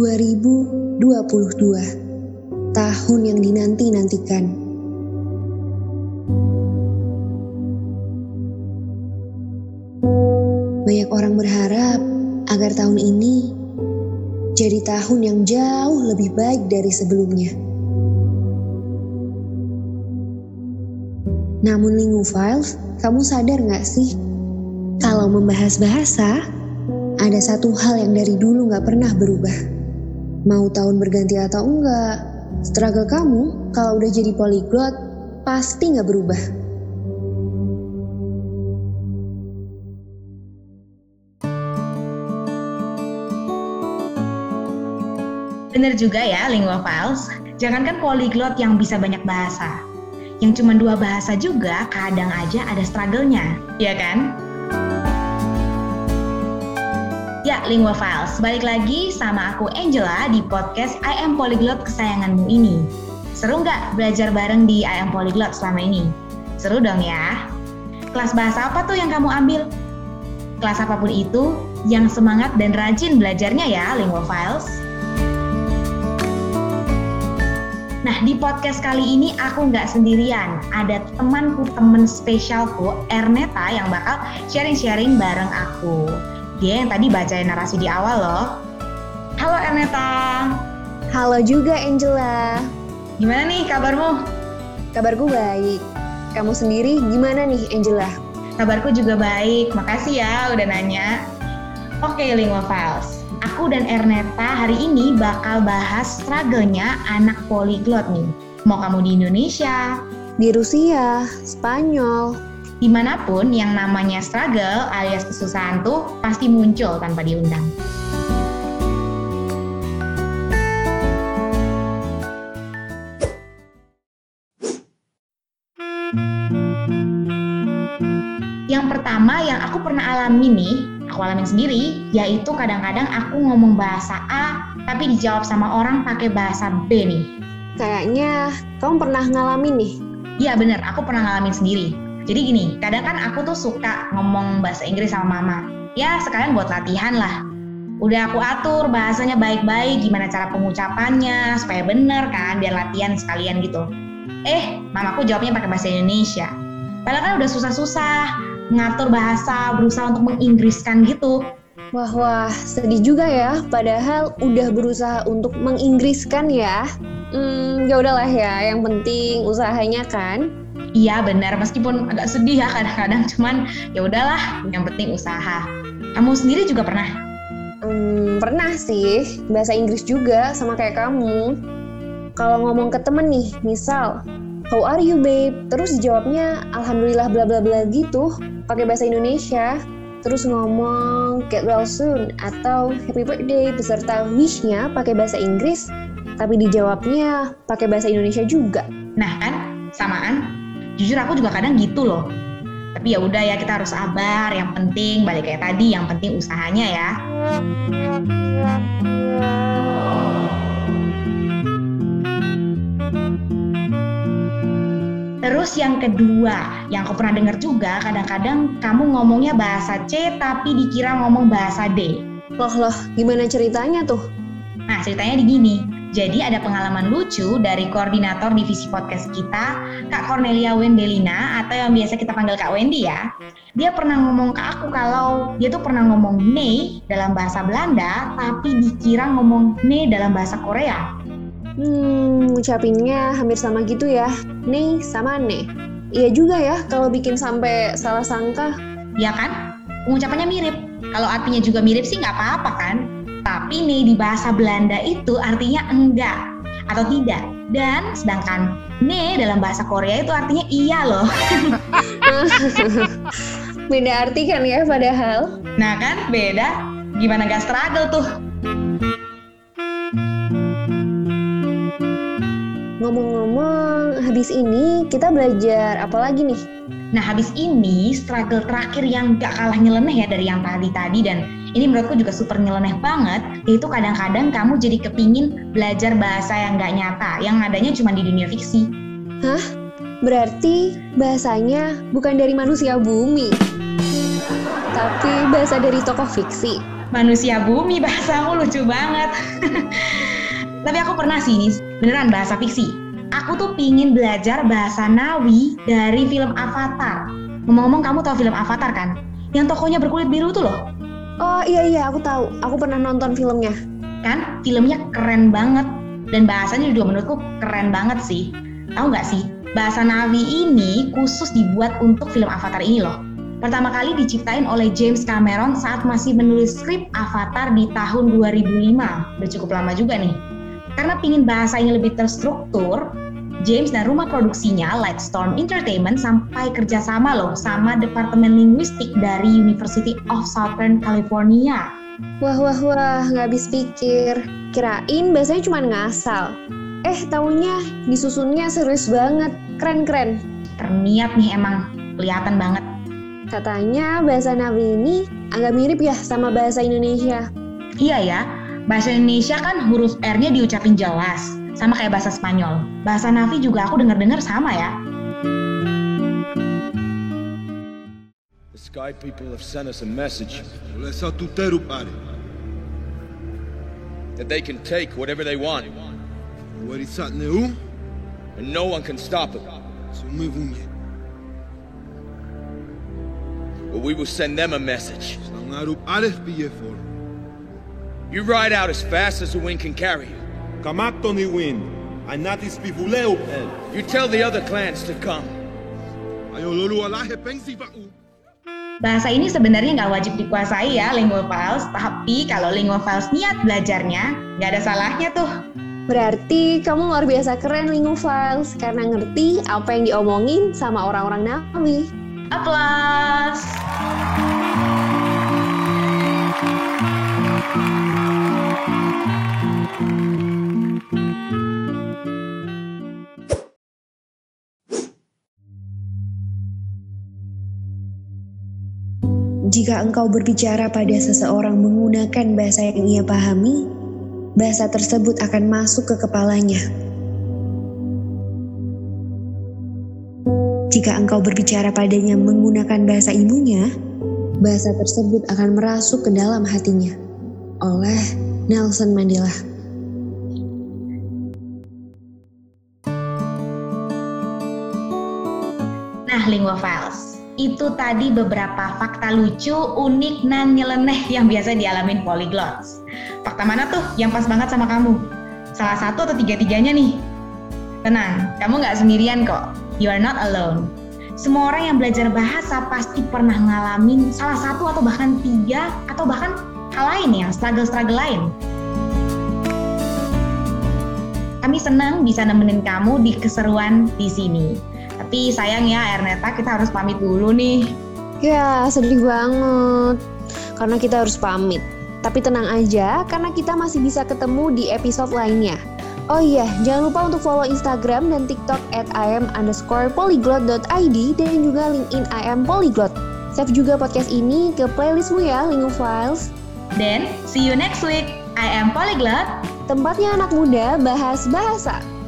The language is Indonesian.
2022, tahun yang dinanti-nantikan. Banyak orang berharap agar tahun ini jadi tahun yang jauh lebih baik dari sebelumnya. Namun Linguaphiles, kamu sadar gak sih? Kalau membahas bahasa, ada satu hal yang dari dulu gak pernah berubah. Mau tahun berganti atau enggak, struggle kamu kalau udah jadi polyglot pasti gak berubah. Bener juga ya Linguaphiles, jangankan polyglot yang bisa banyak bahasa, yang cuma 2 bahasa juga kadang aja ada struggle-nya, ya kan? Ya Linguaphiles, balik lagi sama aku Angela di podcast I Am Polyglot kesayanganmu ini. Seru nggak belajar bareng di I Am Polyglot selama ini? Seru dong ya? Kelas bahasa apa tuh yang kamu ambil? Kelas apapun itu, yang semangat dan rajin belajarnya ya Linguaphiles. Nah, di podcast kali ini aku nggak sendirian. Ada teman spesialku, Erneta, yang bakal sharing-sharing bareng aku. Dia yang tadi bacain narasi di awal loh. Halo Erneta. Halo juga Angela. Gimana nih kabarmu? Kabarku baik. Kamu sendiri gimana nih Angela? Kabarku juga baik. Makasih ya udah nanya. Oke, Linguaphiles. Aku dan Erneta hari ini bakal bahas struggle-nya anak polyglot nih. Mau kamu di Indonesia, di Rusia, Spanyol, dimanapun yang namanya struggle alias kesusahan tuh pasti muncul tanpa diundang. Yang pertama yang aku pernah alami nih, aku alamin sendiri, yaitu kadang-kadang aku ngomong bahasa A tapi dijawab sama orang pakai bahasa B nih. Kayaknya kamu pernah ngalamin nih? Iya bener, aku pernah ngalamin sendiri. Jadi gini, kadang kan aku tuh suka ngomong bahasa Inggris sama mama. Ya sekalian buat latihan lah. Udah aku atur bahasanya baik-baik, gimana cara pengucapannya, supaya bener kan, biar latihan sekalian gitu. Mamaku jawabnya pakai bahasa Indonesia. Padahal kan udah susah-susah ngatur bahasa, berusaha untuk menginggriskan gitu. Wah, sedih juga ya. Padahal udah berusaha untuk menginggriskan ya. Ya udahlah ya, yang penting usahanya kan. Iya benar, meskipun agak sedih ya kadang-kadang, cuman ya udahlah, yang penting usaha. Kamu sendiri juga pernah? Pernah sih, bahasa Inggris juga sama kayak kamu. Kalau ngomong ke temen nih, misal how are you babe? Terus jawabnya alhamdulillah bla bla bla gitu, pakai bahasa Indonesia. Terus ngomong get well soon atau happy birthday beserta wish-nya pakai bahasa Inggris, tapi dijawabnya pakai bahasa Indonesia juga. Nah kan, samaan. Jujur aku juga kadang gitu loh. Tapi ya udah ya, kita harus sabar. Yang penting balik kayak tadi, yang penting usahanya ya. Terus yang kedua, yang aku pernah dengar juga, kadang-kadang kamu ngomongnya bahasa C tapi dikira ngomong bahasa D. Loh, gimana ceritanya tuh? Nah, ceritanya begini. Jadi ada pengalaman lucu dari koordinator divisi podcast kita, Kak Cornelia Wendelina, atau yang biasa kita panggil Kak Wendy ya. Dia pernah ngomong ke aku kalau dia tuh pernah ngomong ne dalam bahasa Belanda, tapi dikira ngomong ne dalam bahasa Korea. Ucapinnya hampir sama gitu ya. Nih sama ne. Iya juga ya kalau bikin sampai salah sangka. Iya kan? Pengucapannya mirip. Kalau artinya juga mirip sih nggak apa-apa kan? Tapi ne di bahasa Belanda itu artinya enggak atau tidak. Dan sedangkan ne dalam bahasa Korea itu artinya iya loh. Beda arti kan ya padahal. Nah kan beda. Gimana gak struggle tuh? Ngomong-ngomong, habis ini kita belajar apa lagi nih? Nah, habis ini struggle terakhir yang gak kalah nyeleneh ya dari yang tadi-tadi, dan ini menurutku juga super nyeleneh banget, yaitu kadang-kadang kamu jadi kepingin belajar bahasa yang gak nyata, yang adanya cuma di dunia fiksi. Hah? Berarti bahasanya bukan dari manusia bumi, tapi bahasa dari tokoh fiksi. manusia bumi, bahasamu lucu banget. Tapi aku pernah sih, ini beneran bahasa fiksi. Aku tuh pingin belajar bahasa Na'vi dari film Avatar. Ngomong-ngomong, kamu tahu film Avatar kan? Yang tokohnya berkulit biru tuh loh. Oh iya, aku tahu. Aku pernah nonton filmnya. Kan, filmnya keren banget. Dan bahasanya juga menurutku keren banget sih. Tahu nggak sih, bahasa Na'vi ini khusus dibuat untuk film Avatar ini loh. Pertama kali diciptain oleh James Cameron saat masih menulis skrip Avatar di tahun 2005. Udah cukup lama juga nih. Karena pingin bahasa ini lebih terstruktur, James dan rumah produksinya Lightstorm Entertainment sampai kerjasama loh sama Departemen Linguistik dari University of Southern California. Wah, gak habis pikir. Kirain bahasanya cuma ngasal. Taunya disusunnya serius banget. Keren. Terniat nih emang, kelihatan banget. Katanya bahasa Na'vi ini agak mirip ya sama bahasa Indonesia. Iya ya, bahasa Indonesia kan huruf R-nya diucapin jelas, sama kayak bahasa Spanyol. Bahasa Na'vi juga aku dengar-dengar sama ya. The sky people have sent us a message. That they can take whatever they want. And no one can stop it. But we will send them a message. You ride out as fast as the wind can carry you. You tell the other clans to come. Bahasa ini sebenarnya nggak wajib dikuasai ya, Linguaphiles. Tapi kalau Linguaphiles niat belajarnya, nggak ada salahnya tuh. Berarti kamu luar biasa keren, Linguaphiles, karena ngerti apa yang diomongin sama orang-orang Na'vi. Applause. Jika engkau berbicara pada seseorang menggunakan bahasa yang ia pahami, bahasa tersebut akan masuk ke kepalanya. Jika engkau berbicara padanya menggunakan bahasa ibunya, bahasa tersebut akan merasuk ke dalam hatinya. Oleh Nelson Mandela. Nah, Linguaphiles, itu tadi beberapa fakta lucu, unik, dan nyeleneh yang biasa dialamin polyglots. Fakta mana tuh yang pas banget sama kamu? Salah satu atau tiga-tiganya nih? Tenang, kamu nggak sendirian kok. You are not alone. Semua orang yang belajar bahasa pasti pernah ngalamin salah satu atau bahkan tiga atau bahkan hal lain yang struggle-struggle lain. Kami senang bisa nemenin kamu di keseruan di sini. Tapi sayang ya Erneta, kita harus pamit dulu nih. Ya, sedih banget karena kita harus pamit. Tapi tenang aja karena kita masih bisa ketemu di episode lainnya. Oh iya, jangan lupa untuk follow Instagram dan TikTok @iam_polyglot.id dan juga LinkedIn I Am Polyglot. Save juga podcast ini ke playlistmu ya, Linguaphiles. Then, see you next week. I Am Polyglot, tempatnya anak muda bahas bahasa.